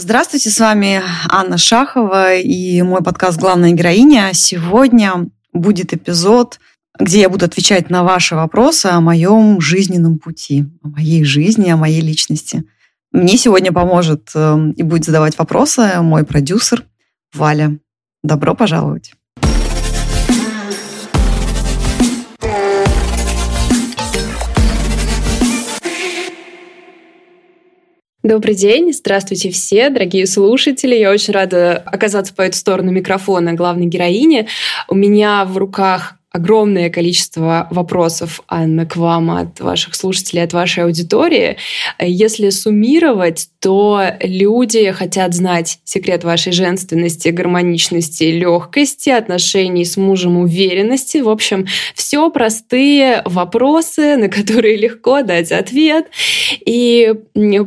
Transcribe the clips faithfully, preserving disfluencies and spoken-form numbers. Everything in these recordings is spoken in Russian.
Здравствуйте, с вами Анна Шахова и мой подкаст «Главная героиня». Сегодня будет эпизод, где я буду отвечать на ваши вопросы о моем жизненном пути, о моей жизни, о моей личности. Мне сегодня поможет и будет задавать вопросы мой продюсер Валя. Добро пожаловать! Добрый день, здравствуйте все, дорогие слушатели. Я очень рада оказаться по эту сторону микрофона главной героини. У меня в руках огромное количество вопросов, Анна, к вам от ваших слушателей, от вашей аудитории. Если суммировать, то люди хотят знать секрет вашей женственности, гармоничности, легкости, отношений с мужем, уверенности. В общем, все простые вопросы, на которые легко дать ответ. И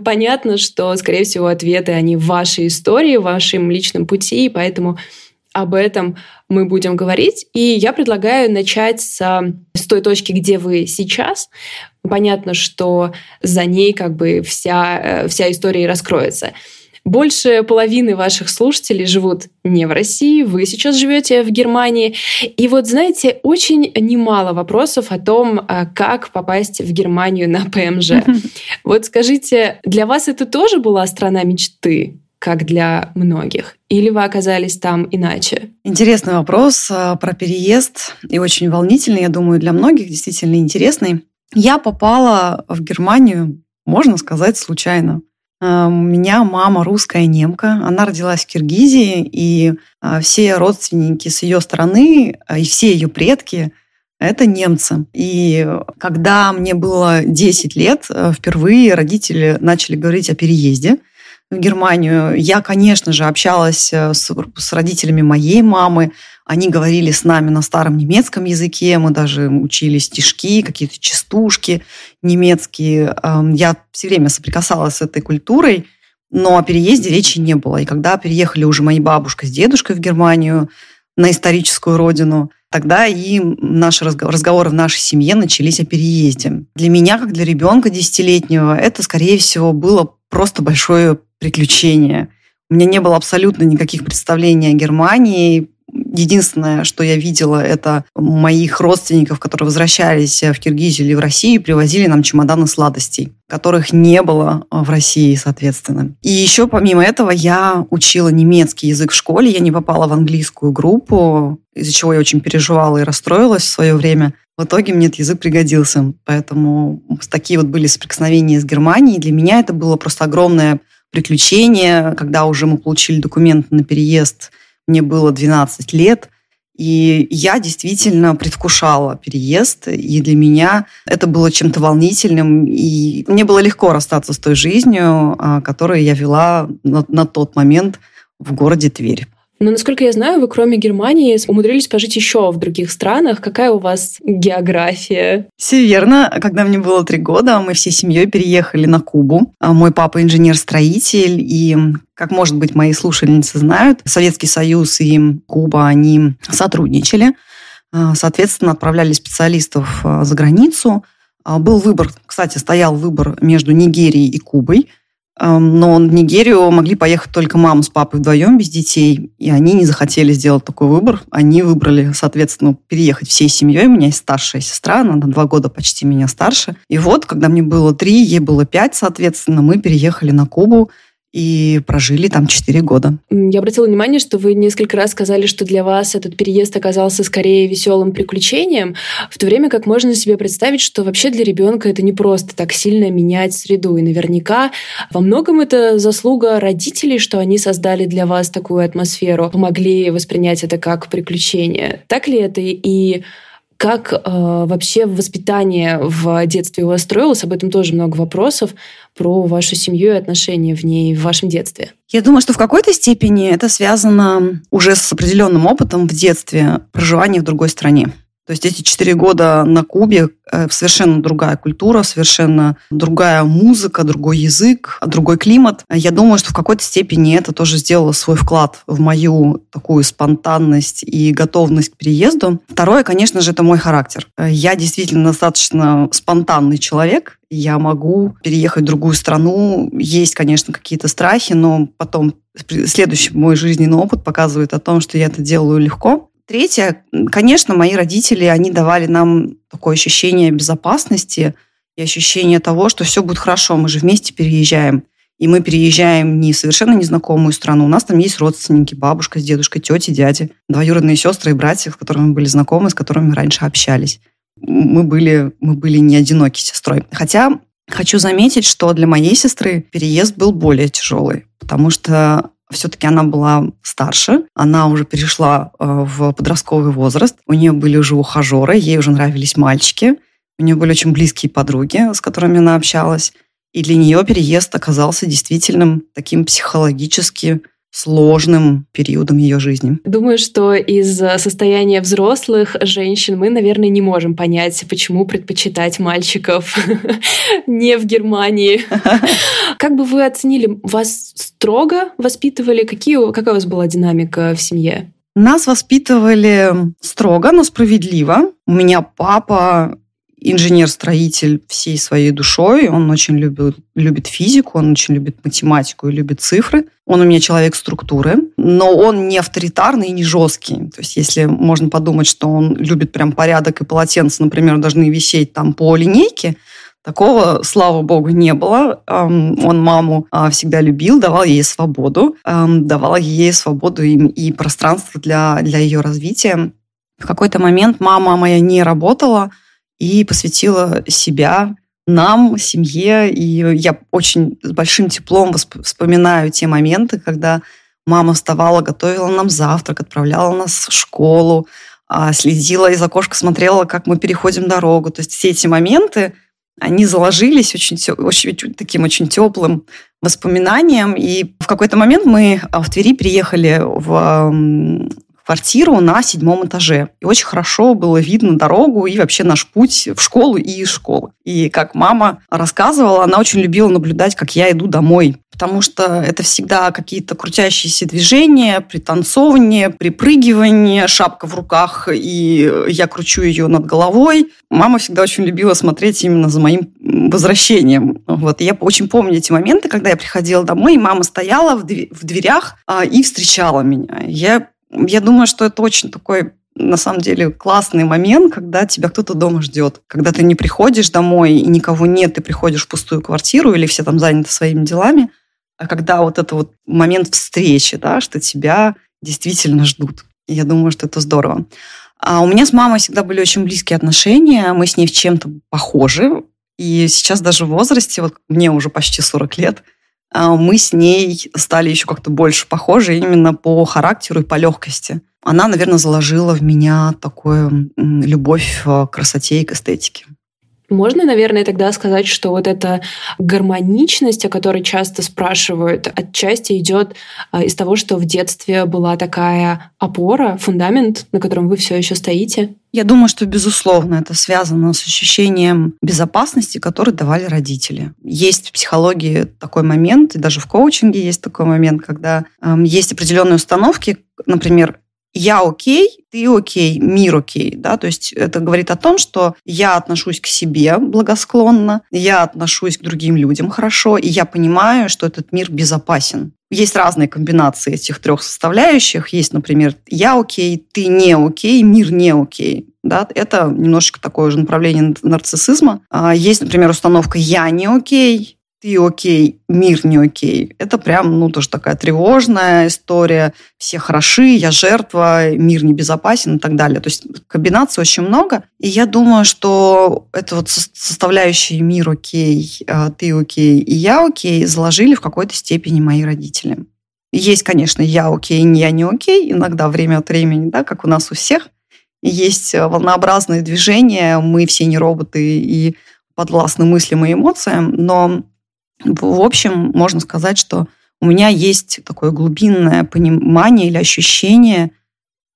понятно, что, скорее всего, ответы они в вашей истории, в вашем личном пути, и поэтому об этом мы будем говорить. И я предлагаю начать с, с той точки, где вы сейчас. Понятно, что за ней как бы вся, вся история раскроется. Больше половины ваших слушателей живут не в России, вы сейчас живете в Германии. И вот, знаете, очень немало вопросов о том, как попасть в Германию на Пэ Эм Жэ. Вот скажите, для вас это тоже была страна мечты, как для многих? Или вы оказались там иначе? Интересный вопрос про переезд и очень волнительный, я думаю, для многих действительно интересный. Я попала в Германию, можно сказать, случайно. У меня мама русская немка, она родилась в Киргизии, и все родственники с ее стороны, и все ее предки – это немцы. И когда мне было десять лет, впервые родители начали говорить о переезде в Германию. Я, конечно же, общалась с, с родителями моей мамы. Они говорили с нами на старом немецком языке. Мы даже учили стишки, какие-то частушки немецкие. Я все время соприкасалась с этой культурой, но о переезде речи не было. И когда переехали уже мои бабушка с дедушкой в Германию, на историческую родину, тогда и наши разговоры в нашей семье начались о переезде. Для меня, как для ребенка десятилетнего, это, скорее всего, было просто большое приключение. У меня не было абсолютно никаких представлений о Германии. Единственное, что я видела, это моих родственников, которые возвращались в Киргизию или в Россию, и привозили нам чемоданы сладостей, которых не было в России, соответственно. И еще помимо этого я учила немецкий язык в школе. Я не попала в английскую группу, из-за чего я очень переживала и расстроилась в свое время. В итоге мне этот язык пригодился. Поэтому такие вот были соприкосновения с Германией. Для меня это было просто огромное приключение, когда уже мы получили документы на переезд. Мне было двенадцать лет, и я действительно предвкушала переезд, и для меня это было чем-то волнительным, и мне было легко расстаться с той жизнью, которую я вела на, на тот момент в городе Тверь. Но, насколько я знаю, вы, кроме Германии, умудрились пожить еще в других странах. Какая у вас география? Все верно. Когда мне было три года, мы всей семьей переехали на Кубу. Мой папа инженер-строитель, и, как, может быть, мои слушательницы знают, Советский Союз и Куба, они сотрудничали. Соответственно, отправляли специалистов за границу. Был выбор, кстати, стоял выбор между Нигерией и Кубой. Но в Нигерию могли поехать только мама с папой вдвоем, без детей. И они не захотели сделать такой выбор. Они выбрали, соответственно, переехать всей семьей. У меня есть старшая сестра, она на два года почти меня старше. И вот, когда мне было три, ей было пять, соответственно, мы переехали на Кубу и прожили там четыре года. Я обратила внимание, что вы несколько раз сказали, что для вас этот переезд оказался скорее веселым приключением, в то время как можно себе представить, что вообще для ребенка это не просто так сильно менять среду. И наверняка во многом это заслуга родителей, что они создали для вас такую атмосферу, помогли воспринять это как приключение. Так ли это? И как э, вообще воспитание в детстве у вас строилось? Об этом тоже много вопросов про вашу семью и отношения в ней в вашем детстве. Я думаю, что в какой-то степени это связано уже с определенным опытом в детстве проживания в другой стране. То есть эти четыре года на Кубе совершенно другая культура, совершенно другая музыка, другой язык, другой климат. Я думаю, что в какой-то степени это тоже сделало свой вклад в мою такую спонтанность и готовность к переезду. Второе, конечно же, это мой характер. Я действительно достаточно спонтанный человек. Я могу переехать в другую страну. Есть, конечно, какие-то страхи, но потом следующий мой жизненный опыт показывает о том, что я это делаю легко. Третье, конечно, мои родители, они давали нам такое ощущение безопасности и ощущение того, что все будет хорошо, мы же вместе переезжаем. И мы переезжаем не в совершенно незнакомую страну. У нас там есть родственники, бабушка с дедушкой, тети, дяди, двоюродные сестры и братья, с которыми мы были знакомы, с которыми мы раньше общались. Мы были, мы были не одиноки с сестрой. Хотя хочу заметить, что для моей сестры переезд был более тяжелый, потому что... Все-таки она была старше, она уже перешла в подростковый возраст, у нее были уже ухажеры, ей уже нравились мальчики, у нее были очень близкие подруги, с которыми она общалась, и для нее переезд оказался действительно таким психологически сложным периодом ее жизни. Думаю, что из состояния взрослых женщин мы, наверное, не можем понять, почему предпочитать мальчиков не в Германии. Как бы вы оценили, вас строго воспитывали? Какие, какая у вас была динамика в семье? Нас воспитывали строго, но справедливо. У меня папа инженер-строитель всей своей душой. Он очень любит, любит физику, он очень любит математику и любит цифры. Он у меня человек структуры, но он не авторитарный и не жесткий. То есть если можно подумать, что он любит прям порядок и полотенца, например, должны висеть там по линейке, такого, слава богу, не было. Он маму всегда любил, давал ей свободу, давал ей свободу и пространство для, для ее развития. В какой-то момент мама моя не работала, и посвятила себя нам, семье. И я очень с большим теплом вспоминаю те моменты, когда мама вставала, готовила нам завтрак, отправляла нас в школу, следила из окошка, смотрела, как мы переходим дорогу. То есть все эти моменты, они заложились очень, очень, таким очень теплым воспоминанием. И в какой-то момент мы в Твери переехали в... квартиру на седьмом этаже. И очень хорошо было видно дорогу и вообще наш путь в школу и из школы. И как мама рассказывала, она очень любила наблюдать, как я иду домой. Потому что это всегда какие-то крутящиеся движения, пританцовывание, припрыгивание, шапка в руках, и я кручу ее над головой. Мама всегда очень любила смотреть именно за моим возвращением. Вот. И я очень помню эти моменты, когда я приходила домой, и мама стояла в дверях и встречала меня. Я Я думаю, что это очень такой, на самом деле, классный момент, когда тебя кто-то дома ждет. Когда ты не приходишь домой и никого нет, ты приходишь в пустую квартиру или все там заняты своими делами, а когда вот этот вот момент встречи, да, что тебя действительно ждут. Я думаю, что это здорово. А у меня с мамой всегда были очень близкие отношения, мы с ней в чем-то похожи. И сейчас даже в возрасте, вот мне уже почти сорок лет, мы с ней стали еще как-то больше похожи именно по характеру и по легкости. Она, наверное, заложила в меня такую любовь к красоте и к эстетике. Можно, наверное, тогда сказать, что вот эта гармоничность, о которой часто спрашивают, отчасти идет из того, что в детстве была такая опора, фундамент, на котором вы все еще стоите? Я думаю, что, безусловно, это связано с ощущением безопасности, которое давали родители. Есть в психологии такой момент, и даже в коучинге есть такой момент, когда есть определенные установки, например, я окей, ты окей, мир окей, да, то есть это говорит о том, что я отношусь к себе благосклонно, я отношусь к другим людям хорошо, и я понимаю, что этот мир безопасен. Есть разные комбинации этих трех составляющих, есть, например, я окей, ты не окей, мир не окей, да, это немножечко такое же направление нарциссизма. Есть, например, установка я не окей, ты окей, мир не окей. Это прям, ну, тоже такая тревожная история. Все хороши, я жертва, мир небезопасен и так далее. То есть комбинаций очень много. И я думаю, что это вот составляющие мир окей, ты окей и я окей заложили в какой-то степени мои родители. Есть, конечно, я окей, я не окей. Иногда время от времени, да, как у нас у всех. Есть волнообразные движения. Мы все не роботы и подвластны мыслям и эмоциям, но в общем, можно сказать, что у меня есть такое глубинное понимание или ощущение,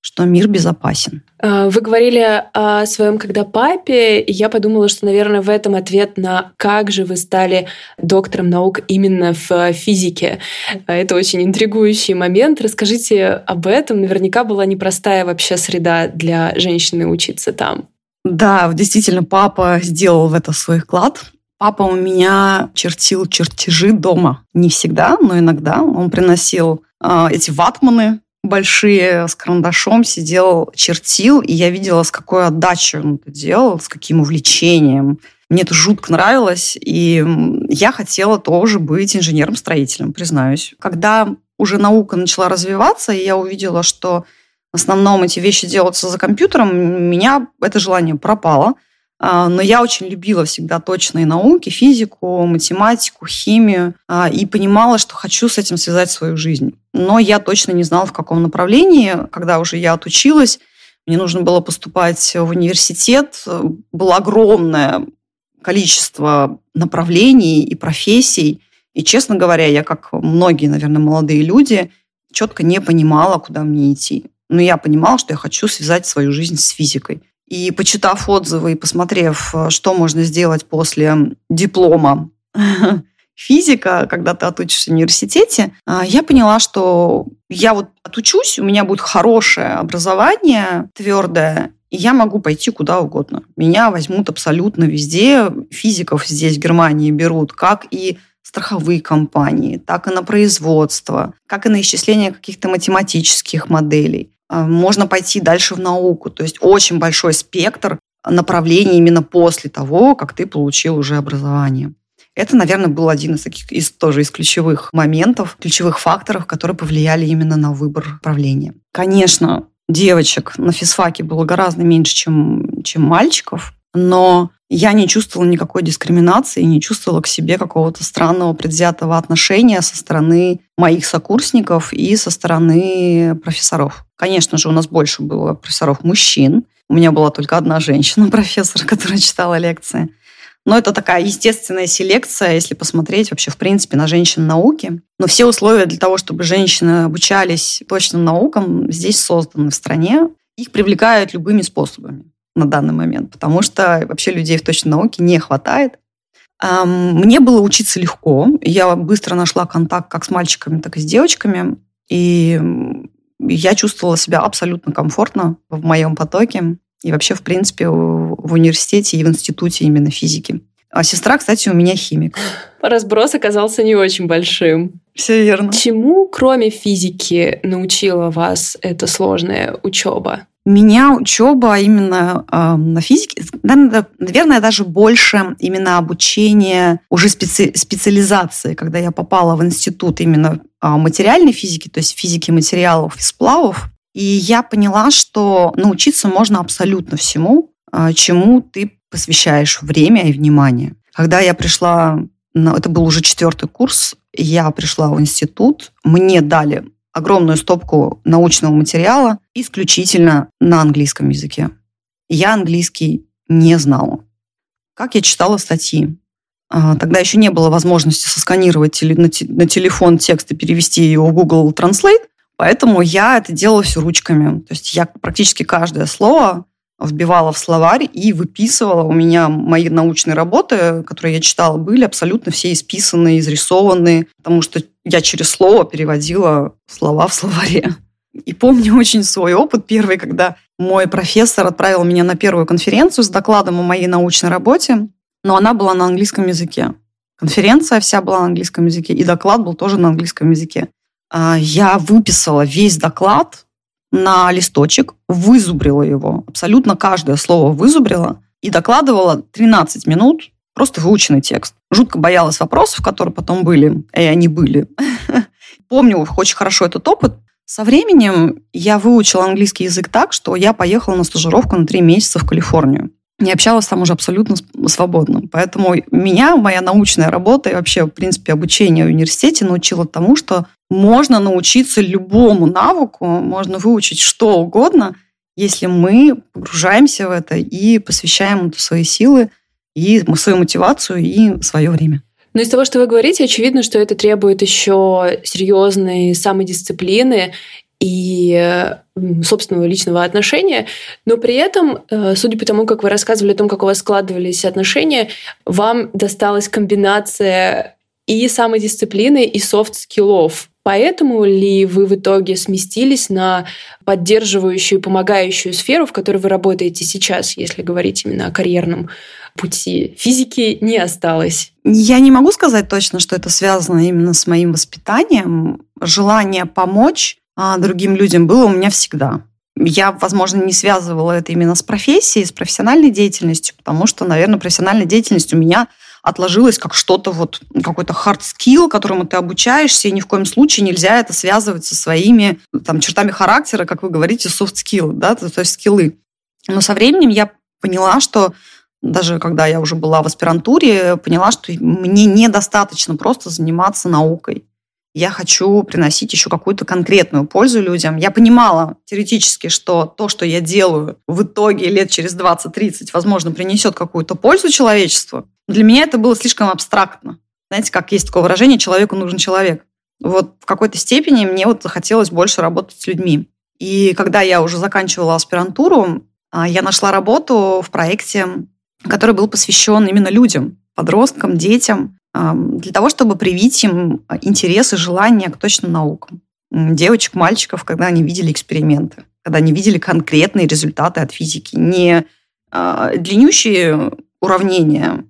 что мир безопасен. Вы говорили о своем когда папе, и я подумала, что, наверное, в этом ответ на «как же вы стали доктором наук именно в физике?» Это очень интригующий момент. Расскажите об этом. Наверняка была непростая вообще среда для женщины учиться там. Да, действительно, папа сделал в это свой вклад. Папа у меня чертил чертежи дома. Не всегда, но иногда. Он приносил э, эти ватманы большие с карандашом, сидел, чертил, и я видела, с какой отдачей он это делал, с каким увлечением. Мне это жутко нравилось, и я хотела тоже быть инженером-строителем, признаюсь. Когда уже наука начала развиваться, и я увидела, что в основном эти вещи делаются за компьютером, у меня это желание пропало. Но я очень любила всегда точные науки, физику, математику, химию, и понимала, что хочу с этим связать свою жизнь. Но я точно не знала, в каком направлении. Когда уже я отучилась, мне нужно было поступать в университет. Было огромное количество направлений и профессий. И, честно говоря, я, как многие, наверное, молодые люди, четко не понимала, куда мне идти. Но я понимала, что я хочу связать свою жизнь с физикой. И, почитав отзывы и посмотрев, что можно сделать после диплома физика, когда ты отучишься в университете, я поняла, что я вот отучусь, у меня будет хорошее образование, твердое, и я могу пойти куда угодно. Меня возьмут абсолютно везде. Физиков здесь, в Германии, берут как и страховые компании, так и на производство, как и на исчисление каких-то математических моделей. Можно пойти дальше в науку. То есть очень большой спектр направлений именно после того, как ты получил уже образование. Это, наверное, был один из таких из, тоже из ключевых моментов, ключевых факторов, которые повлияли именно на выбор направления. Конечно, девочек на физфаке было гораздо меньше, чем, чем мальчиков, но я не чувствовала никакой дискриминации, не чувствовала к себе какого-то странного предвзятого отношения со стороны моих сокурсников и со стороны профессоров. Конечно же, у нас больше было профессоров-мужчин. У меня была только одна женщина-профессор, которая читала лекции. Но это такая естественная селекция, если посмотреть вообще, в принципе, на женщин науки. Но все условия для того, чтобы женщины обучались точным наукам, здесь созданы в стране. Их привлекают любыми способами на данный момент, потому что вообще людей в точной науке не хватает. Мне было учиться легко. Я быстро нашла контакт как с мальчиками, так и с девочками. И я чувствовала себя абсолютно комфортно в моем потоке. И вообще, в принципе, в университете и в институте именно физики. А сестра, кстати, у меня химик. Разброс оказался не очень большим. Все верно. Чему, кроме физики, научила вас эта сложная учеба? Меня учеба именно э, на физике, наверное, даже больше именно обучение уже специ- специализации, когда я попала в институт именно материальной физики, то есть физики материалов и сплавов, и я поняла, что научиться можно абсолютно всему, чему ты посвящаешь время и внимание. Когда я пришла, это был уже четвертый курс, я пришла в институт, мне дали огромную стопку научного материала исключительно на английском языке. Я английский не знала. Как я читала статьи? Тогда еще не было возможности сосканировать на телефон текст и перевести его в Google Translate, поэтому я это делала все ручками. То есть я практически каждое слово вбивала в словарь и выписывала. У меня мои научные работы, которые я читала, были абсолютно все исписаны, изрисованы, потому что я через слово переводила слова в словаре. И помню очень свой опыт первый, когда мой профессор отправил меня на первую конференцию с докладом о моей научной работе, но она была на английском языке. Конференция вся была на английском языке, и доклад был тоже на английском языке. Я выписала весь доклад на листочек, вызубрила его, абсолютно каждое слово вызубрила и докладывала тринадцать минут просто выученный текст. Жутко боялась вопросов, которые потом были, и они были. Помню очень хорошо этот опыт. Со временем я выучила английский язык так, что я поехала на стажировку на три месяца в Калифорнию. Я общалась там уже абсолютно свободно. Поэтому меня, моя научная работа и вообще, в принципе, обучение в университете научило тому, что можно научиться любому навыку, можно выучить что угодно, если мы погружаемся в это и посвящаем это свои силы, и свою мотивацию, и свое время. Но из того, что вы говорите, очевидно, что это требует еще серьезной самодисциплины и собственного личного отношения, но при этом, судя по тому, как вы рассказывали о том, как у вас складывались отношения, вам досталась комбинация и самодисциплины, и софт-скиллов. Поэтому ли вы в итоге сместились на поддерживающую и помогающую сферу, в которой вы работаете сейчас, если говорить именно о карьерном пути? Физики не осталось. Я не могу сказать точно, что это связано именно с моим воспитанием. Желание помочь другим людям было у меня всегда. Я, возможно, не связывала это именно с профессией, с профессиональной деятельностью, потому что, наверное, профессиональная деятельность у меня отложилось как что-то, вот какой-то hard skill, которому ты обучаешься, и ни в коем случае нельзя это связывать со своими там, чертами характера, как вы говорите, soft skill, да, то есть скиллы. Но со временем я поняла, что даже когда я уже была в аспирантуре, поняла, что мне недостаточно просто заниматься наукой. Я хочу приносить еще какую-то конкретную пользу людям. Я понимала теоретически, что то, что я делаю, в итоге лет через двадцать-тридцать, возможно, принесет какую-то пользу человечеству. Но для меня это было слишком абстрактно. Знаете, как есть такое выражение «человеку нужен человек». Вот в какой-то степени мне вот захотелось больше работать с людьми. И когда я уже заканчивала аспирантуру, я нашла работу в проекте, который был посвящен именно людям, подросткам, детям, для того, чтобы привить им интерес и желание к точным наукам. Девочек, мальчиков, когда они видели эксперименты, когда они видели конкретные результаты от физики, не длиннющие уравнения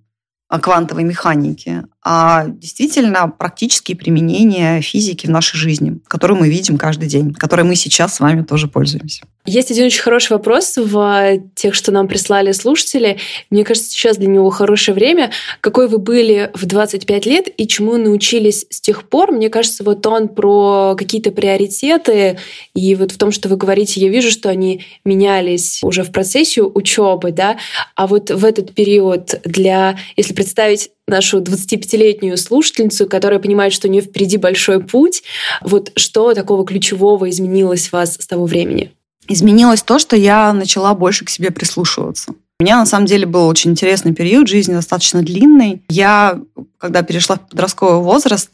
квантовой механики, а действительно практические применения физики в нашей жизни, которые мы видим каждый день, которые мы сейчас с вами тоже пользуемся. Есть один очень хороший вопрос в тех, что нам прислали слушатели. Мне кажется, сейчас для него хорошее время. Какой вы были в двадцать пять лет и чему научились с тех пор? Мне кажется, вот он про какие-то приоритеты. И вот в том, что вы говорите, я вижу, что они менялись уже в процессе учебы, да? А вот в этот период для... Если представить нашу двадцатипятилетнюю слушательницу, которая понимает, что у нее впереди большой путь, вот что такого ключевого изменилось в вас с того времени? Изменилось то, что я начала больше к себе прислушиваться. У меня, на самом деле, был очень интересный период жизни, достаточно длинный. Я, когда перешла в подростковый возраст,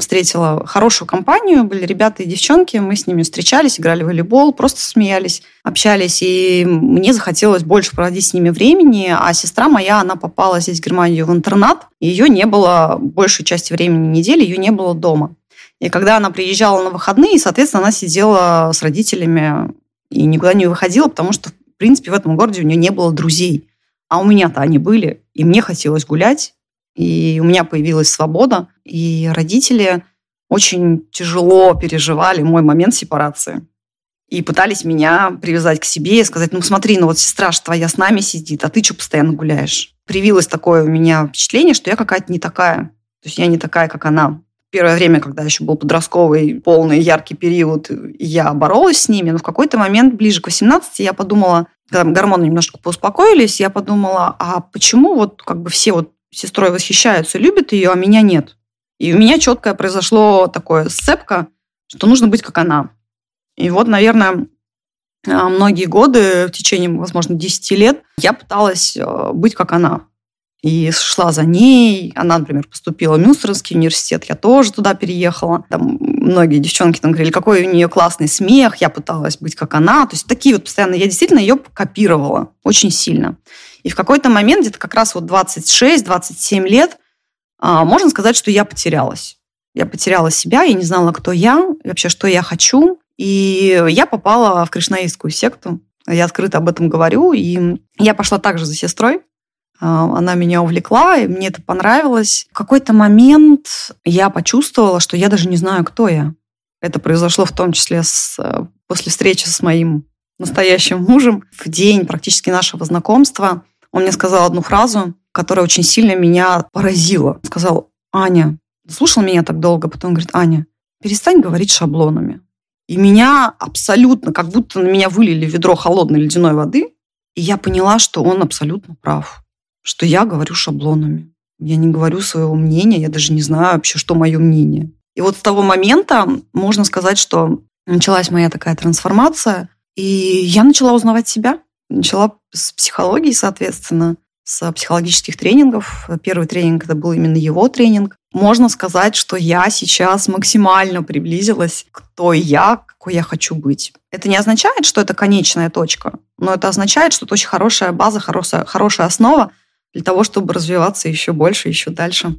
встретила хорошую компанию, были ребята и девчонки, мы с ними встречались, играли в волейбол, просто смеялись, общались, и мне захотелось больше проводить с ними времени, а сестра моя, она попала здесь в Германию в интернат, ее не было большей части времени недели, ее не было дома. И когда она приезжала на выходные, соответственно, она сидела с родителями, и никуда не выходила, потому что, в принципе, в этом городе у нее не было друзей. А у меня-то они были, и мне хотелось гулять, и у меня появилась свобода. И родители очень тяжело переживали мой момент сепарации. И пытались меня привязать к себе и сказать, ну, смотри, ну вот сестра же твоя с нами сидит, а ты что постоянно гуляешь? Привилось такое у меня впечатление, что я какая-то не такая. То есть я не такая, как она. Первое время, когда еще был подростковый, полный, яркий период, я боролась с ними, но в какой-то момент, ближе к восемнадцати, я подумала, когда гормоны немножко поуспокоились, я подумала, а почему вот как бы все вот сестрой восхищаются, любят ее, а меня нет? И у меня четкое произошло такое сцепка, что нужно быть как она. И вот, наверное, многие годы, в течение, возможно, десяти лет, я пыталась быть как она. И шла за ней. Она, например, поступила в Мюнстерский университет. Я тоже туда переехала. Там многие девчонки там говорили, какой у нее классный смех. Я пыталась быть как она. То есть такие вот постоянно... Я действительно ее копировала очень сильно. И в какой-то момент, где-то как раз вот двадцать шесть - двадцать семь лет, можно сказать, что я потерялась. Я потеряла себя, я не знала, кто я, вообще, что я хочу. И я попала в кришнаистскую секту. Я открыто об этом говорю. И я пошла также за сестрой. Она меня увлекла, и мне это понравилось. В какой-то момент я почувствовала, что я даже не знаю, кто я. Это произошло в том числе с, после встречи с моим настоящим мужем. В день практически нашего знакомства он мне сказал одну фразу, которая очень сильно меня поразила. Он сказал, Аня, слушал меня так долго, потом говорит, Аня, перестань говорить шаблонами. И меня абсолютно, как будто на меня вылили ведро холодной ледяной воды, и я поняла, что он абсолютно прав. Что я говорю шаблонами. Я не говорю своего мнения, я даже не знаю вообще, что мое мнение. И вот с того момента можно сказать, что началась моя такая трансформация, и я начала узнавать себя, начала с психологии, соответственно, с психологических тренингов. Первый тренинг – это был именно его тренинг. Можно сказать, что я сейчас максимально приблизилась к той я, какой я хочу быть. Это не означает, что это конечная точка, но это означает, что это очень хорошая база, хорошая, хорошая основа для того, чтобы развиваться еще больше, еще дальше,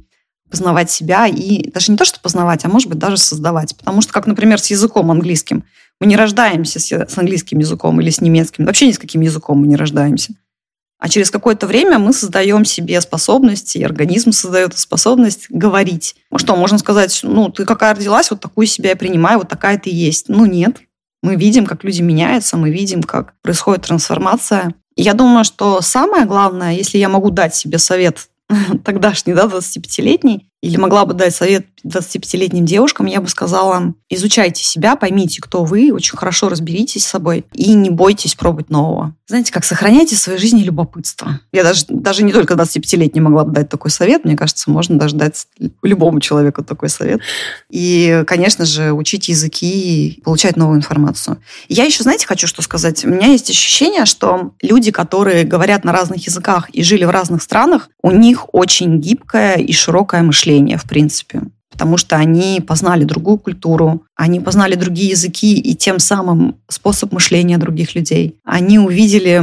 познавать себя и даже не то, что познавать, а может быть даже создавать. Потому что, как, например, с языком английским. Мы не рождаемся с английским языком или с немецким. Вообще ни с каким языком мы не рождаемся. А через какое-то время мы создаем себе способности, и организм создает способность говорить. Что, можно сказать, ну, ты какая родилась, вот такую себя и принимай, вот такая ты есть. Ну, нет. Мы видим, как люди меняются, мы видим, как происходит трансформация. И я думаю, что самое главное, если я могу дать себе совет тогдашний, да, двадцатипятилетний, или могла бы дать совет двадцатипятилетним девушкам, я бы сказала, изучайте себя, поймите, кто вы, очень хорошо разберитесь с собой и не бойтесь пробовать нового. Знаете, как сохраняйте в своей жизни любопытство. Я даже, даже не только двадцатипятилетней могла бы дать такой совет, мне кажется, можно даже дать любому человеку такой совет. И, конечно же, учить языки и получать новую информацию. Я еще, знаете, хочу что сказать. У меня есть ощущение, что люди, которые говорят на разных языках и жили в разных странах, у них очень гибкое и широкое мышление. В принципе, потому что они познали другую культуру, они познали другие языки и тем самым способ мышления других людей. Они увидели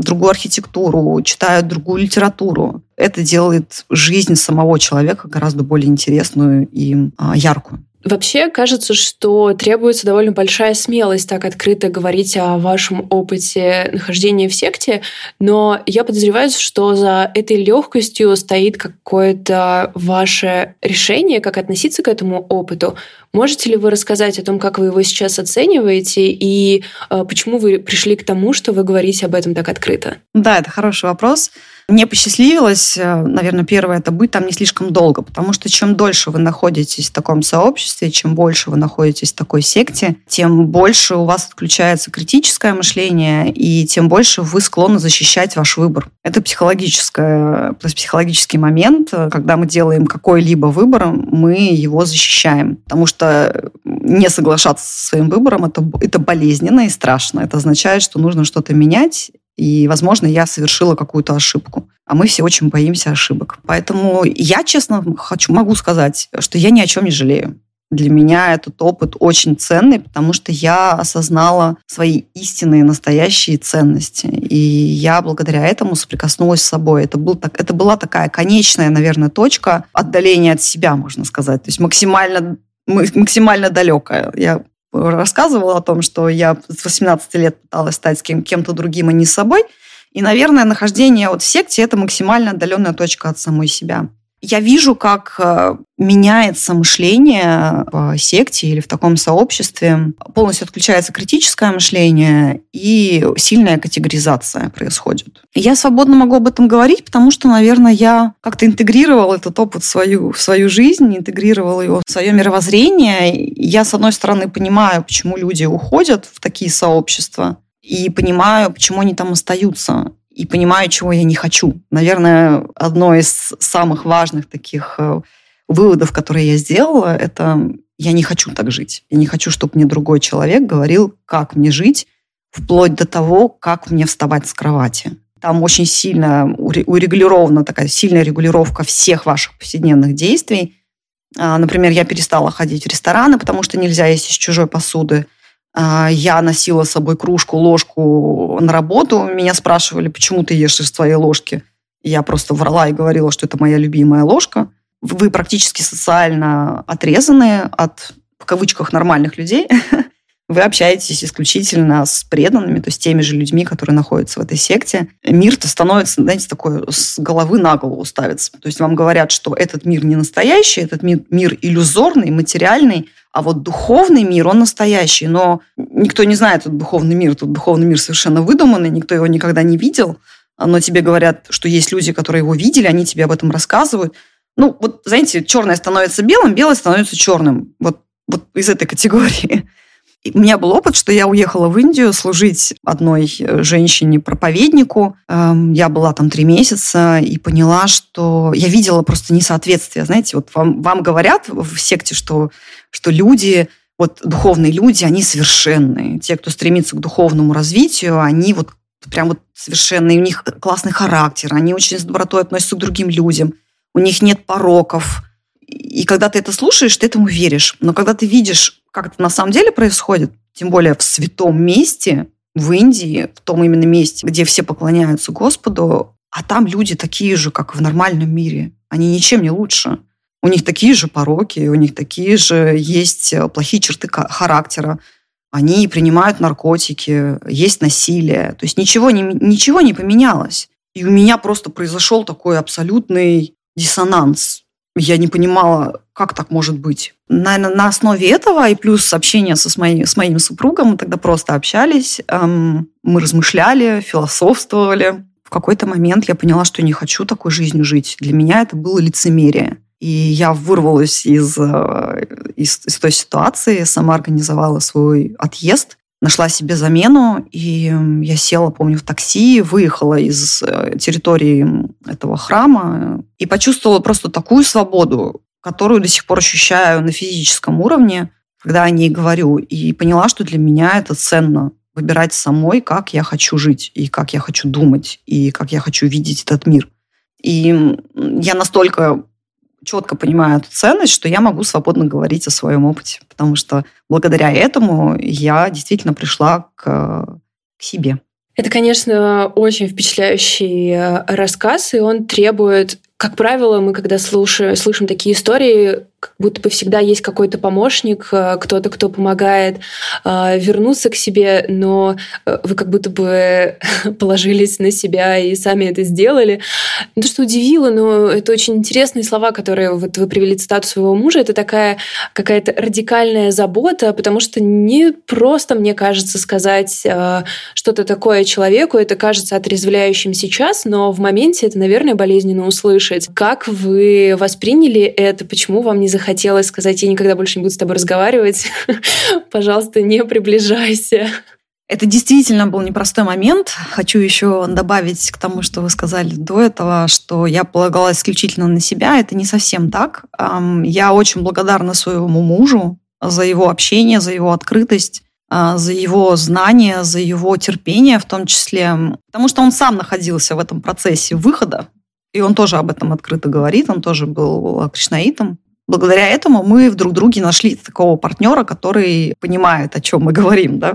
другую архитектуру, читают другую литературу. Это делает жизнь самого человека гораздо более интересную и яркую. Вообще, кажется, что требуется довольно большая смелость так открыто говорить о вашем опыте нахождения в секте, но я подозреваю, что за этой легкостью стоит какое-то ваше решение, как относиться к этому опыту. Можете ли вы рассказать о том, как вы его сейчас оцениваете и почему вы пришли к тому, что вы говорите об этом так открыто? Да, это хороший вопрос. Мне посчастливилось, наверное, первое, это быть там не слишком долго, потому что чем дольше вы находитесь в таком сообществе, чем больше вы находитесь в такой секте, тем больше у вас отключается критическое мышление, и тем больше вы склонны защищать ваш выбор. Это психологическое, психологический момент, когда мы делаем какой-либо выбор, мы его защищаем, потому что не соглашаться со своим выбором это, это болезненно и страшно. Это означает, что нужно что-то менять, и, возможно, я совершила какую-то ошибку. А мы все очень боимся ошибок. Поэтому я, честно, хочу, могу сказать, что я ни о чем не жалею. Для меня этот опыт очень ценный, потому что я осознала свои истинные, настоящие ценности. И я благодаря этому соприкоснулась с собой. Это был, это была такая конечная, наверное, точка отдаления от себя, можно сказать. То есть максимально, максимально далекая. Я рассказывала о том, что я с восемнадцати лет пыталась стать кем-то другим, а не собой. И, наверное, нахождение вот в секте – это максимально отдаленная точка от самой себя. Я вижу, как меняется мышление в секте или в таком сообществе. Полностью отключается критическое мышление, и сильная категоризация происходит. Я свободно могу об этом говорить, потому что, наверное, я как-то интегрировала этот опыт в свою, в свою жизнь, интегрировала его в свое мировоззрение. Я, с одной стороны, понимаю, почему люди уходят в такие сообщества, и понимаю, почему они там остаются. И понимаю, чего я не хочу. Наверное, одно из самых важных таких выводов, которые я сделала, это я не хочу так жить. Я не хочу, чтобы мне другой человек говорил, как мне жить, вплоть до того, как мне вставать с кровати. Там очень сильно урегулирована такая сильная регулировка всех ваших повседневных действий. Например, я перестала ходить в рестораны, потому что нельзя есть из чужой посуды. Я носила с собой кружку, ложку на работу. Меня спрашивали, почему ты ешь из твоей ложки. Я просто врала и говорила, что это моя любимая ложка. Вы практически социально отрезаны от, в кавычках, нормальных людей. Вы общаетесь исключительно с преданными, то есть теми же людьми, которые находятся в этой секте. Мир-то становится, знаете, такой с головы на голову ставится. То есть вам говорят, что этот мир не настоящий, этот мир, мир иллюзорный, материальный, а вот духовный мир, он настоящий. Но никто не знает этот духовный мир, этот духовный мир совершенно выдуманный, никто его никогда не видел, но тебе говорят, что есть люди, которые его видели, они тебе об этом рассказывают. Ну, вот, знаете, черное становится белым, белое становится черным. Вот, вот из этой категории. У меня был опыт, что я уехала в Индию служить одной женщине-проповеднику. Я была там три месяца и поняла, что я видела просто несоответствие. Знаете, вот вам, вам говорят в секте, что, что люди, вот духовные люди, они совершенные. Те, кто стремится к духовному развитию, они вот прям вот совершенно, и у них классный характер, они очень с добротой относятся к другим людям, у них нет пороков. И когда ты это слушаешь, ты этому веришь. Но когда ты видишь, как это на самом деле происходит, тем более в святом месте, в Индии, в том именно месте, где все поклоняются Господу, а там люди такие же, как в нормальном мире. Они ничем не лучше. У них такие же пороки, у них такие же есть плохие черты характера. Они принимают наркотики, есть насилие. То есть ничего не, ничего не поменялось. И у меня просто произошел такой абсолютный диссонанс. Я не понимала, как так может быть. Наверное, на основе этого и плюс общение со, с, моей, с моим супругом, мы тогда просто общались, эм, мы размышляли, философствовали. В какой-то момент я поняла, что не хочу такой жизнью жить. Для меня это было лицемерие. И я вырвалась из, из, из той ситуации, сама организовала свой отъезд, нашла себе замену, и я села, помню, в такси, выехала из территории этого храма и почувствовала просто такую свободу, которую до сих пор ощущаю на физическом уровне, когда о ней говорю, и поняла, что для меня это ценно. Выбирать самой, как я хочу жить, и как я хочу думать, и как я хочу видеть этот мир. И я настолько четко понимаю эту ценность, что я могу свободно говорить о своем опыте, потому что благодаря этому я действительно пришла к, к себе. Это, конечно, очень впечатляющий рассказ, и он требует... Как правило, мы, когда слушаем, слышим такие истории, как будто бы всегда есть какой-то помощник, кто-то, кто помогает вернуться к себе, но вы как будто бы положились на себя и сами это сделали. То, что удивило, но это очень интересные слова, которые вот вы привели цитату своего мужа. Это такая какая-то радикальная забота, потому что не просто, мне кажется, сказать что-то такое человеку, это кажется отрезвляющим сейчас, но в моменте это, наверное, болезненно услышать. Как вы восприняли это? Почему вам не захотелось сказать, я никогда больше не буду с тобой разговаривать? Пожалуйста, не приближайся. Это действительно был непростой момент. Хочу еще добавить к тому, что вы сказали до этого, что я полагалась исключительно на себя. Это не совсем так. Я очень благодарна своему мужу за его общение, за его открытость, за его знания, за его терпение в том числе. Потому что он сам находился в этом процессе выхода. И он тоже об этом открыто говорит, он тоже был кришнаитом. Благодаря этому мы вдруг друге нашли такого партнера, который понимает, о чем мы говорим, да?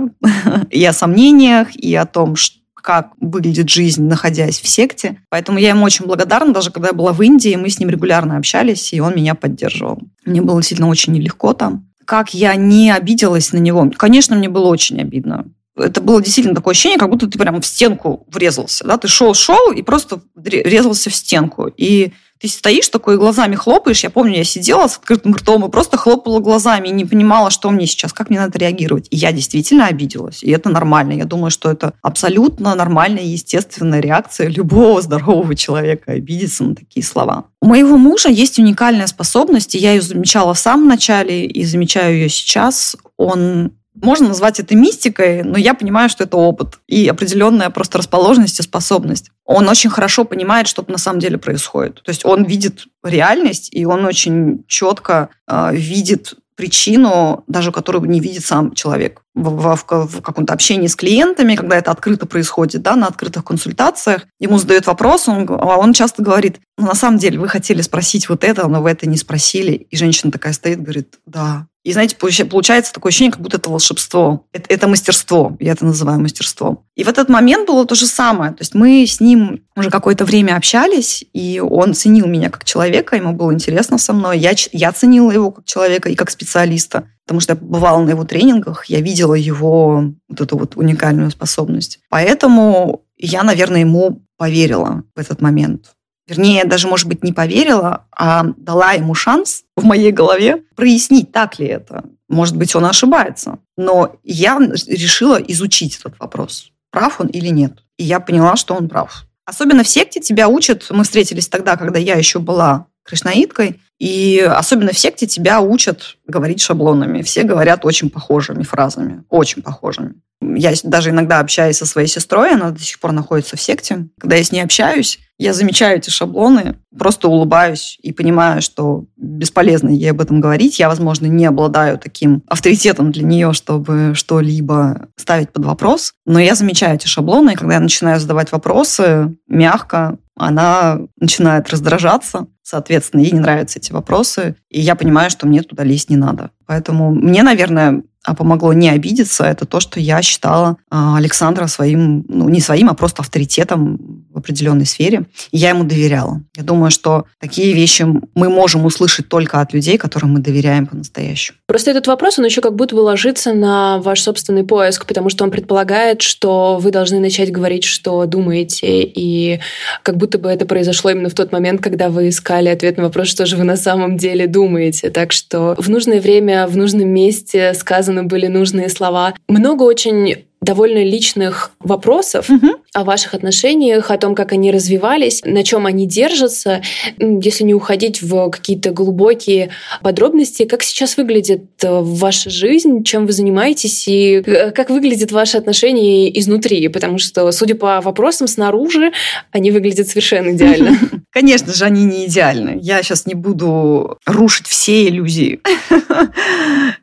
И о сомнениях, и о том, как выглядит жизнь, находясь в секте. Поэтому я ему очень благодарна. Даже когда я была в Индии, мы с ним регулярно общались, и он меня поддерживал. Мне было сильно очень нелегко там. Как я не обиделась на него? Конечно, мне было очень обидно. Это было действительно такое ощущение, как будто ты прям в стенку врезался. Да? Ты шел-шел и просто врезался в стенку. И ты стоишь такой, глазами хлопаешь. Я помню, я сидела с открытым ртом и просто хлопала глазами и не понимала, что мне сейчас, как мне надо реагировать. И я действительно обиделась. И это нормально. Я думаю, что это абсолютно нормальная, естественная реакция любого здорового человека — обидеться на такие слова. У моего мужа есть уникальная способность, и я ее замечала в самом начале, и замечаю ее сейчас. Он... Можно назвать это мистикой, но я понимаю, что это опыт и определенная просто расположенность и способность. Он очень хорошо понимает, что на самом деле происходит. То есть он видит реальность, и он очень четко э, видит причину, даже которую не видит сам человек. В, в, в каком-то общении с клиентами, когда это открыто происходит, да, на открытых консультациях, ему задают вопрос, он, он часто говорит, ну, на самом деле вы хотели спросить вот это, но вы это не спросили. И женщина такая стоит, говорит, да. И, знаете, получается такое ощущение, как будто это волшебство. Это, это мастерство. Я это называю мастерством. И в этот момент было то же самое. То есть мы с ним уже какое-то время общались, и он ценил меня как человека, ему было интересно со мной. Я, я ценила его как человека и как специалиста, потому что я побывала на его тренингах, я видела его вот эту вот уникальную способность. Поэтому я, наверное, ему поверила в этот момент. Вернее, даже, может быть, не поверила, а дала ему шанс в моей голове прояснить, так ли это. Может быть, он ошибается. Но я решила изучить этот вопрос, прав он или нет. И я поняла, что он прав. Особенно в секте тебя учат, мы встретились тогда, когда я еще была кришнаиткой, и особенно в секте тебя учат говорить шаблонами. Все говорят очень похожими фразами, очень похожими. Я даже иногда общаюсь со своей сестрой, она до сих пор находится в секте. Когда я с ней общаюсь, я замечаю эти шаблоны, просто улыбаюсь и понимаю, что бесполезно ей об этом говорить. Я, возможно, не обладаю таким авторитетом для нее, чтобы что-либо ставить под вопрос. Но я замечаю эти шаблоны, и когда я начинаю задавать вопросы мягко, она начинает раздражаться. Соответственно, ей не нравятся эти вопросы. И я понимаю, что мне туда лезть не надо. Поэтому мне, наверное, помогло не обидеться. Это то, что я считала Александра своим, ну, не своим, а просто авторитетом в определенной сфере. И я ему доверяла. Я думаю, что такие вещи мы можем услышать только от людей, которым мы доверяем по-настоящему. Просто этот вопрос, он еще как будто бы ложится на ваш собственный поиск, потому что он предполагает, что вы должны начать говорить, что думаете, и как будто бы это произошло именно в тот момент, когда вы искали ответ на вопрос, что же вы на самом деле думаете. Так что в нужное время, в нужном месте сказаны были нужные слова. Много очень довольно личных вопросов угу. о ваших отношениях, о том, как они развивались, на чем они держатся. Если не уходить в какие-то глубокие подробности, как сейчас выглядит ваша жизнь, чем вы занимаетесь и как выглядят ваши отношения изнутри? Потому что, судя по вопросам снаружи, они выглядят совершенно идеально. Конечно же, они не идеальны. Я сейчас не буду рушить все иллюзии.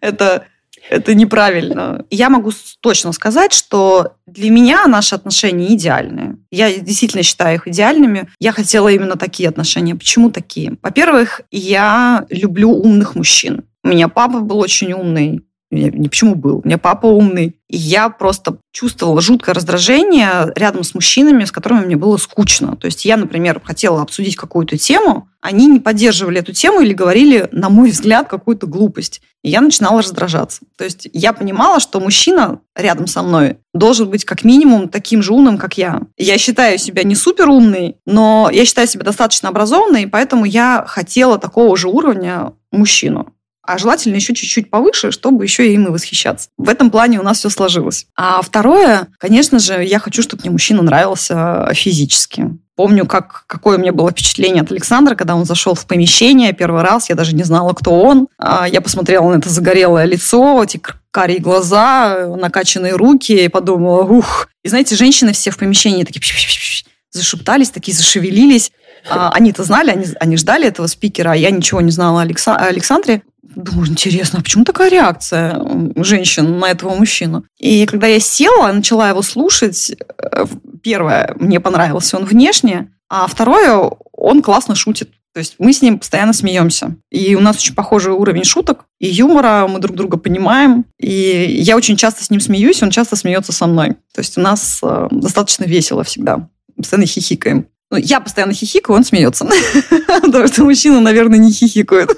Это... Это неправильно. Я могу точно сказать, что для меня наши отношения идеальные. Я действительно считаю их идеальными. Я хотела именно такие отношения. Почему такие? Во-первых, я люблю умных мужчин. У меня папа был очень умный. Не почему был? У меня папа умный. И я просто чувствовала жуткое раздражение рядом с мужчинами, с которыми мне было скучно. То есть я, например, хотела обсудить какую-то тему, они не поддерживали эту тему или говорили, на мой взгляд, какую-то глупость. И я начинала раздражаться. То есть я понимала, что мужчина рядом со мной должен быть как минимум таким же умным, как я. Я считаю себя не суперумной, но я считаю себя достаточно образованной, поэтому я хотела такого же уровня мужчину. А желательно еще чуть-чуть повыше, чтобы еще им и восхищаться. В этом плане у нас все сложилось. А второе, конечно же, я хочу, чтобы мне мужчина нравился физически. Помню, как, какое у меня было впечатление от Александра, когда он зашел в помещение первый раз, я даже не знала, кто он. Я посмотрела на это загорелое лицо, эти карие глаза, накачанные руки, и подумала, ух. И знаете, женщины все в помещении такие зашептались, такие зашевелились. Они-то знали, они, они ждали этого спикера, а я ничего не знала о Алекса- Александре. Думаю, интересно, а почему такая реакция женщин на этого мужчину? И когда я села, начала его слушать, первое, мне понравился он внешне, а второе, он классно шутит. То есть мы с ним постоянно смеемся. И у нас очень похожий уровень шуток и юмора, мы друг друга понимаем. И я очень часто с ним смеюсь, он часто смеется со мной. То есть у нас достаточно весело всегда, постоянно хихикаем. Ну, я постоянно хихикаю, он смеется. Потому что мужчина, наверное, не хихикает.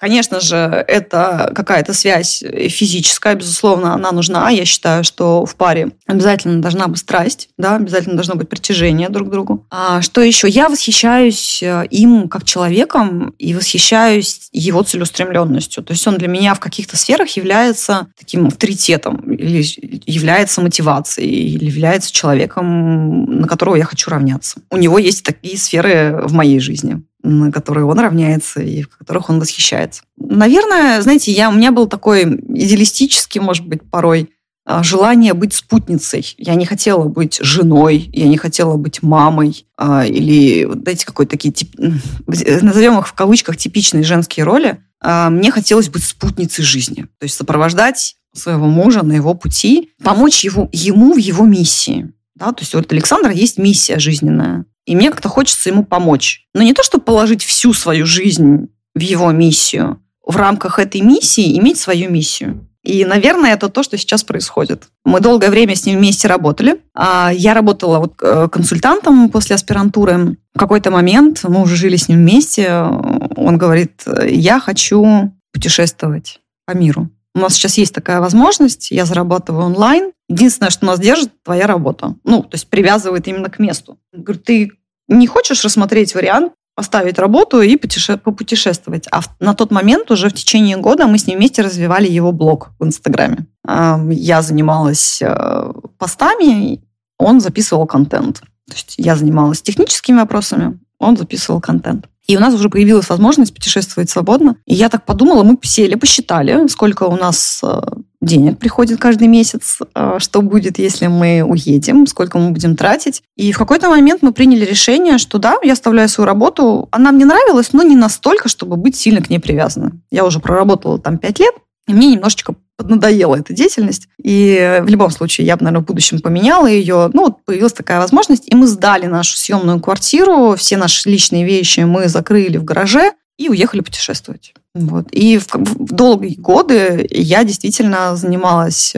Конечно же, это какая-то связь физическая, безусловно, она нужна. Я считаю, что в паре обязательно должна быть страсть, да, обязательно должно быть притяжение друг к другу. А что еще? Я восхищаюсь им как человеком и восхищаюсь его целеустремленностью. То есть он для меня в каких-то сферах является таким авторитетом, или является мотивацией, или является человеком, на которого я хочу равняться. У него есть такие сферы в моей жизни, на которые он равняется и в которых он восхищается. Наверное, знаете, я, у меня был такой идеалистический, может быть, порой, желание быть спутницей. Я не хотела быть женой, я не хотела быть мамой или, вот, знаете, какой-то такие, назовем их в кавычках, типичные женские роли. Мне хотелось быть спутницей жизни, то есть сопровождать своего мужа на его пути, помочь его, ему в его миссии. Да? То есть у Александра есть миссия жизненная. И мне как-то хочется ему помочь. Но не то, чтобы положить всю свою жизнь в его миссию. В рамках этой миссии иметь свою миссию. И, наверное, это то, что сейчас происходит. Мы долгое время с ним вместе работали. Я работала вот консультантом после аспирантуры. В какой-то момент мы уже жили с ним вместе. Он говорит, я хочу путешествовать по миру. У нас сейчас есть такая возможность, я зарабатываю онлайн. Единственное, что нас держит, твоя работа. Ну, то есть привязывает именно к месту. Говорю, ты не хочешь рассмотреть вариант, поставить работу и путеше- попутешествовать? А в, на тот момент уже в течение года мы с ним вместе развивали его блог в Инстаграме. Я занималась постами, он записывал контент. То есть я занималась техническими вопросами, он записывал контент. И у нас уже появилась возможность путешествовать свободно. И я так подумала, мы сели, посчитали, сколько у нас денег приходит каждый месяц, что будет, если мы уедем, сколько мы будем тратить. И в какой-то момент мы приняли решение, что да, я оставляю свою работу. Она мне нравилась, но не настолько, чтобы быть сильно к ней привязана. Я уже проработала там пять лет, и мне немножечко поднадоела эта деятельность. И в любом случае я бы, наверное, в будущем поменяла ее. Ну, вот появилась такая возможность, и мы сдали нашу съемную квартиру, все наши личные вещи мы закрыли в гараже и уехали путешествовать. Вот. И в, в долгие годы я действительно занималась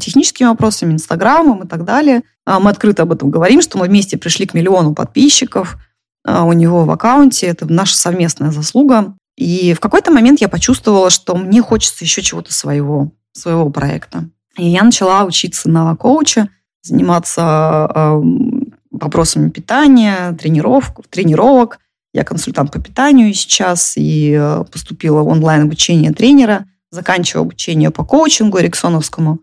техническими вопросами, Инстаграмом и так далее. Мы открыто об этом говорим, что мы вместе пришли к миллиону подписчиков у него в аккаунте. Это наша совместная заслуга. И в какой-то момент я почувствовала, что мне хочется еще чего-то своего, своего проекта. И я начала учиться на коуче, заниматься вопросами питания, тренировок, тренировок. Я консультант по питанию сейчас и поступила в онлайн-обучение тренера, заканчиваю обучение по коучингу эриксоновскому.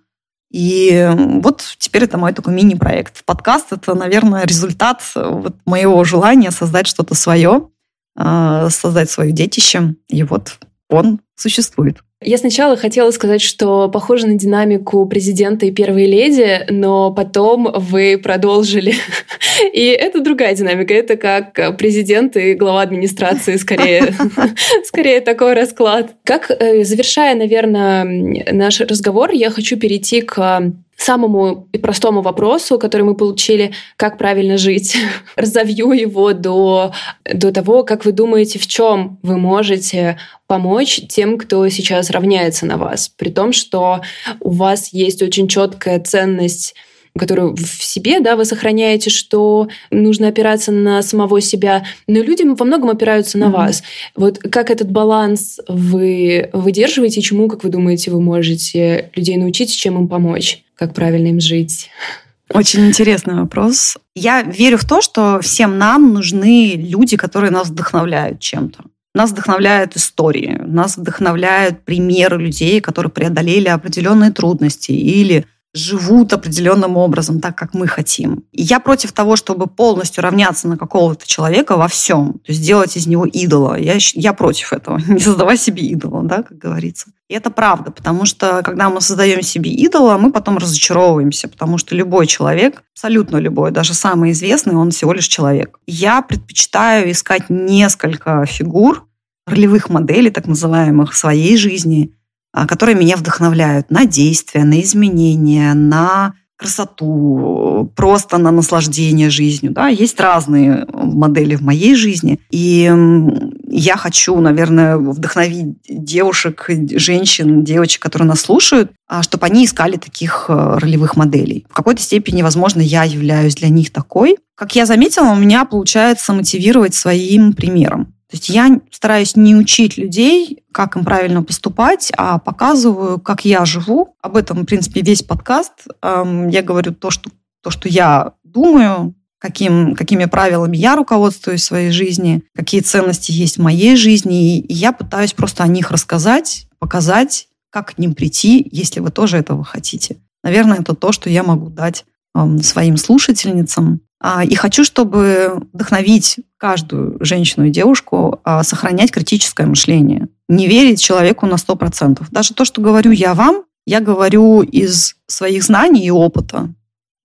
И вот теперь это мой такой мини-проект. Подкаст – это, наверное, результат вот моего желания создать что-то свое, создать свое детище, и вот он существует. Я сначала хотела сказать, что похоже на динамику президента и первой леди, но потом вы продолжили. И это другая динамика. Это как президент и глава администрации, скорее. Скорее такой расклад. Как, завершая, наверное, наш разговор, я хочу перейти к самому простому вопросу, который мы получили, как правильно жить. Разовью его до, до того, как вы думаете, в чем вы можете помочь тем, кто сейчас равняется на вас. При том, что у вас есть очень четкая ценность, которую в себе, да, вы сохраняете, что нужно опираться на самого себя, но люди во многом опираются на mm-hmm. вас. Вот как этот баланс вы выдерживаете, чему, как вы думаете, вы можете людей научить, чем им помочь, как правильно им жить? Очень интересный вопрос. Я верю в то, что всем нам нужны люди, которые нас вдохновляют чем-то. Нас вдохновляют истории, нас вдохновляют примеры людей, которые преодолели определенные трудности или живут определенным образом, так, как мы хотим. И я против того, чтобы полностью равняться на какого-то человека во всем, то есть делать из него идола. Я, я против этого. Не создавай себе идола, да, как говорится. И это правда, потому что, когда мы создаем себе идола, мы потом разочаровываемся, потому что любой человек, абсолютно любой, даже самый известный, он всего лишь человек. Я предпочитаю искать несколько фигур, ролевых моделей, так называемых, в своей жизни, которые меня вдохновляют на действия, на изменения, на красоту, просто на наслаждение жизнью. Да? Есть разные модели в моей жизни. И я хочу, наверное, вдохновить девушек, женщин, девочек, которые нас слушают, чтобы они искали таких ролевых моделей. В какой-то степени, возможно, я являюсь для них такой. Как я заметила, у меня получается мотивировать своим примером. То есть я стараюсь не учить людей, как им правильно поступать, а показываю, как я живу. Об этом, в принципе, весь подкаст. Я говорю то, что, то, что я думаю, каким, какими правилами я руководствуюсь в своей жизни, какие ценности есть в моей жизни. И я пытаюсь просто о них рассказать, показать, как к ним прийти, если вы тоже этого хотите. Наверное, это то, что я могу дать своим слушательницам. И хочу, чтобы вдохновить каждую женщину и девушку сохранять критическое мышление. Не верить человеку на сто процентов. Даже то, что говорю я вам, я говорю из своих знаний и опыта.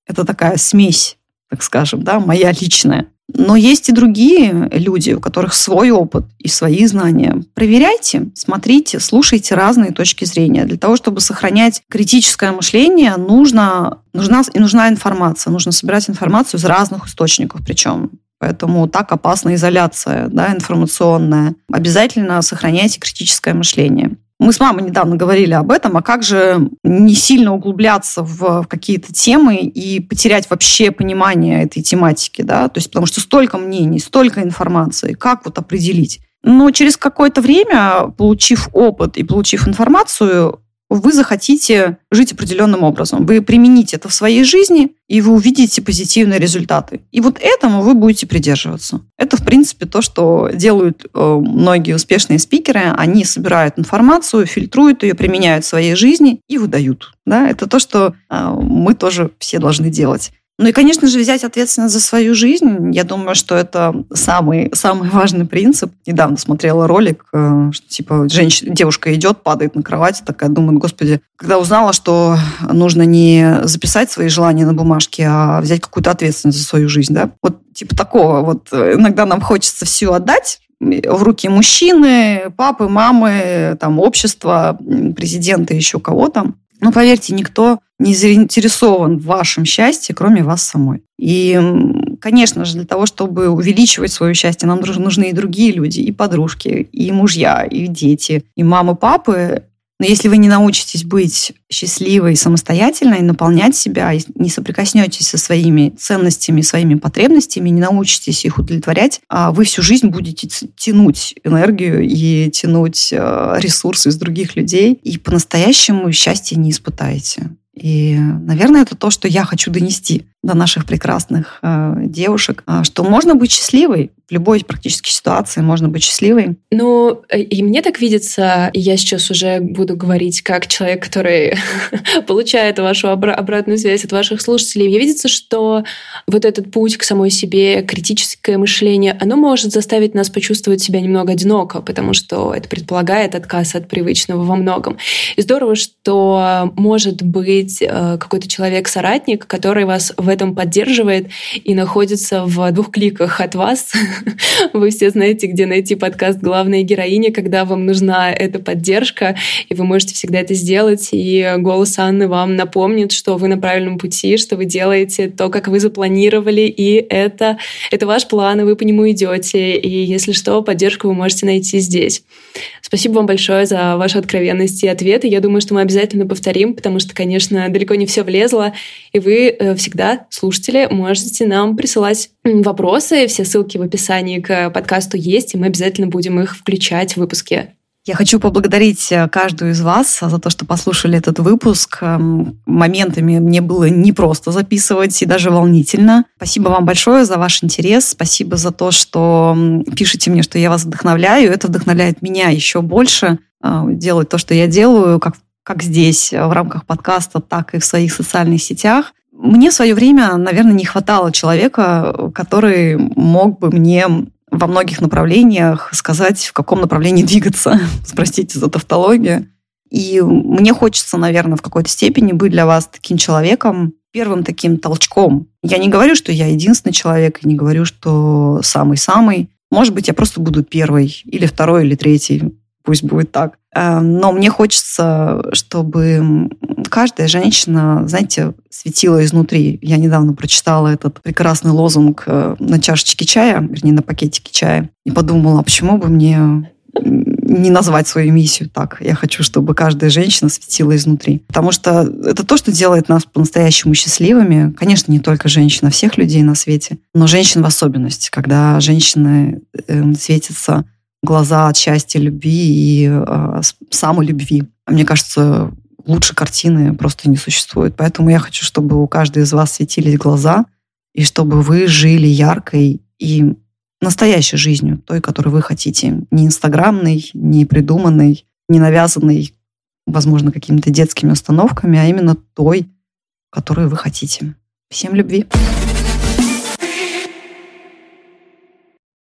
Это такая смесь, так скажем, да, моя личная. Но есть и другие люди, у которых свой опыт и свои знания. Проверяйте, смотрите, слушайте разные точки зрения. Для того, чтобы сохранять критическое мышление, нужно, нужна, нужна информация. Нужно собирать информацию из разных источников причем. Поэтому так опасна изоляция, да, информационная. Обязательно сохраняйте критическое мышление. Мы с мамой недавно говорили об этом, а как же не сильно углубляться в какие-то темы и потерять вообще понимание этой тематики, да, то есть потому что столько мнений, столько информации, как вот определить? Но через какое-то время, получив опыт и получив информацию, вы захотите жить определенным образом. Вы примените это в своей жизни, и вы увидите позитивные результаты. И вот этому вы будете придерживаться. Это, в принципе, то, что делают многие успешные спикеры. Они собирают информацию, фильтруют ее, применяют в своей жизни и выдают. Да? Это то, что мы тоже все должны делать. Ну и, конечно же, взять ответственность за свою жизнь. Я думаю, что это самый, самый важный принцип. Недавно смотрела ролик, что типа женщина, девушка идет, падает на кровать, такая думает, господи, когда узнала, что нужно не записать свои желания на бумажке, а взять какую-то ответственность за свою жизнь, да? Вот типа такого. Вот иногда нам хочется все отдать в руки мужчины, папы, мамы, там, общества, президента, еще кого-то. Но поверьте, никто не заинтересован в вашем счастье, кроме вас самой. И, конечно же, для того, чтобы увеличивать свое счастье, нам нужны и другие люди, и подружки, и мужья, и дети, и мамы, папы. Но если вы не научитесь быть счастливой, самостоятельной, наполнять себя, не соприкоснетесь со своими ценностями, своими потребностями, не научитесь их удовлетворять, вы всю жизнь будете тянуть энергию и тянуть ресурсы из других людей, и по-настоящему счастья не испытаете. И, наверное, это то, что я хочу донести до наших прекрасных э, девушек, что можно быть счастливой, в любой практически ситуации можно быть счастливой. Ну, и мне так видится, и я сейчас уже буду говорить как человек, который получает вашу обра- обратную связь от ваших слушателей, мне видится, что вот этот путь к самой себе, критическое мышление, оно может заставить нас почувствовать себя немного одиноко, потому что это предполагает отказ от привычного во многом. И здорово, что может быть э, какой-то человек-соратник, который вас в этом поддерживает и находится в двух кликах от вас. Вы все знаете, где найти подкаст «Главная героиня», когда вам нужна эта поддержка, и вы можете всегда это сделать, и голос Анны вам напомнит, что вы на правильном пути, что вы делаете то, как вы запланировали, и это, это ваш план, и вы по нему идете, и если что, поддержку вы можете найти здесь. Спасибо вам большое за вашу откровенность и ответы. Я думаю, что мы обязательно повторим, потому что, конечно, далеко не все влезло, и вы всегда слушатели, можете нам присылать вопросы. Все ссылки в описании к подкасту есть, и мы обязательно будем их включать в выпуске. Я хочу поблагодарить каждую из вас за то, что послушали этот выпуск. Моментами мне было непросто записывать и даже волнительно. Спасибо вам большое за ваш интерес. Спасибо за то, что пишете мне, что я вас вдохновляю. Это вдохновляет меня еще больше делать то, что я делаю, как, как здесь, в рамках подкаста, так и в своих социальных сетях. Мне в свое время, наверное, не хватало человека, который мог бы мне во многих направлениях сказать, в каком направлении двигаться. Простите за тавтологию. И мне хочется, наверное, в какой-то степени быть для вас таким человеком, первым таким толчком. Я не говорю, что я единственный человек, и не говорю, что самый-самый. Может быть, я просто буду первый, или второй, или третий. Пусть будет так. Но мне хочется, чтобы каждая женщина, знаете, светила изнутри. Я недавно прочитала этот прекрасный лозунг на чашечке чая, вернее, на пакетике чая, и подумала, а почему бы мне не назвать свою миссию так? Я хочу, чтобы каждая женщина светила изнутри. Потому что это то, что делает нас по-настоящему счастливыми. Конечно, не только женщин, а всех людей на свете, но женщин в особенности, когда женщины светятся глаза от счастья, любви и э, самолюбви. Мне кажется, лучше картины просто не существует. Поэтому я хочу, чтобы у каждой из вас светились глаза, и чтобы вы жили яркой и настоящей жизнью, той, которую вы хотите. Не инстаграмной, не придуманной, не навязанной, возможно, какими-то детскими установками, а именно той, которую вы хотите. Всем любви!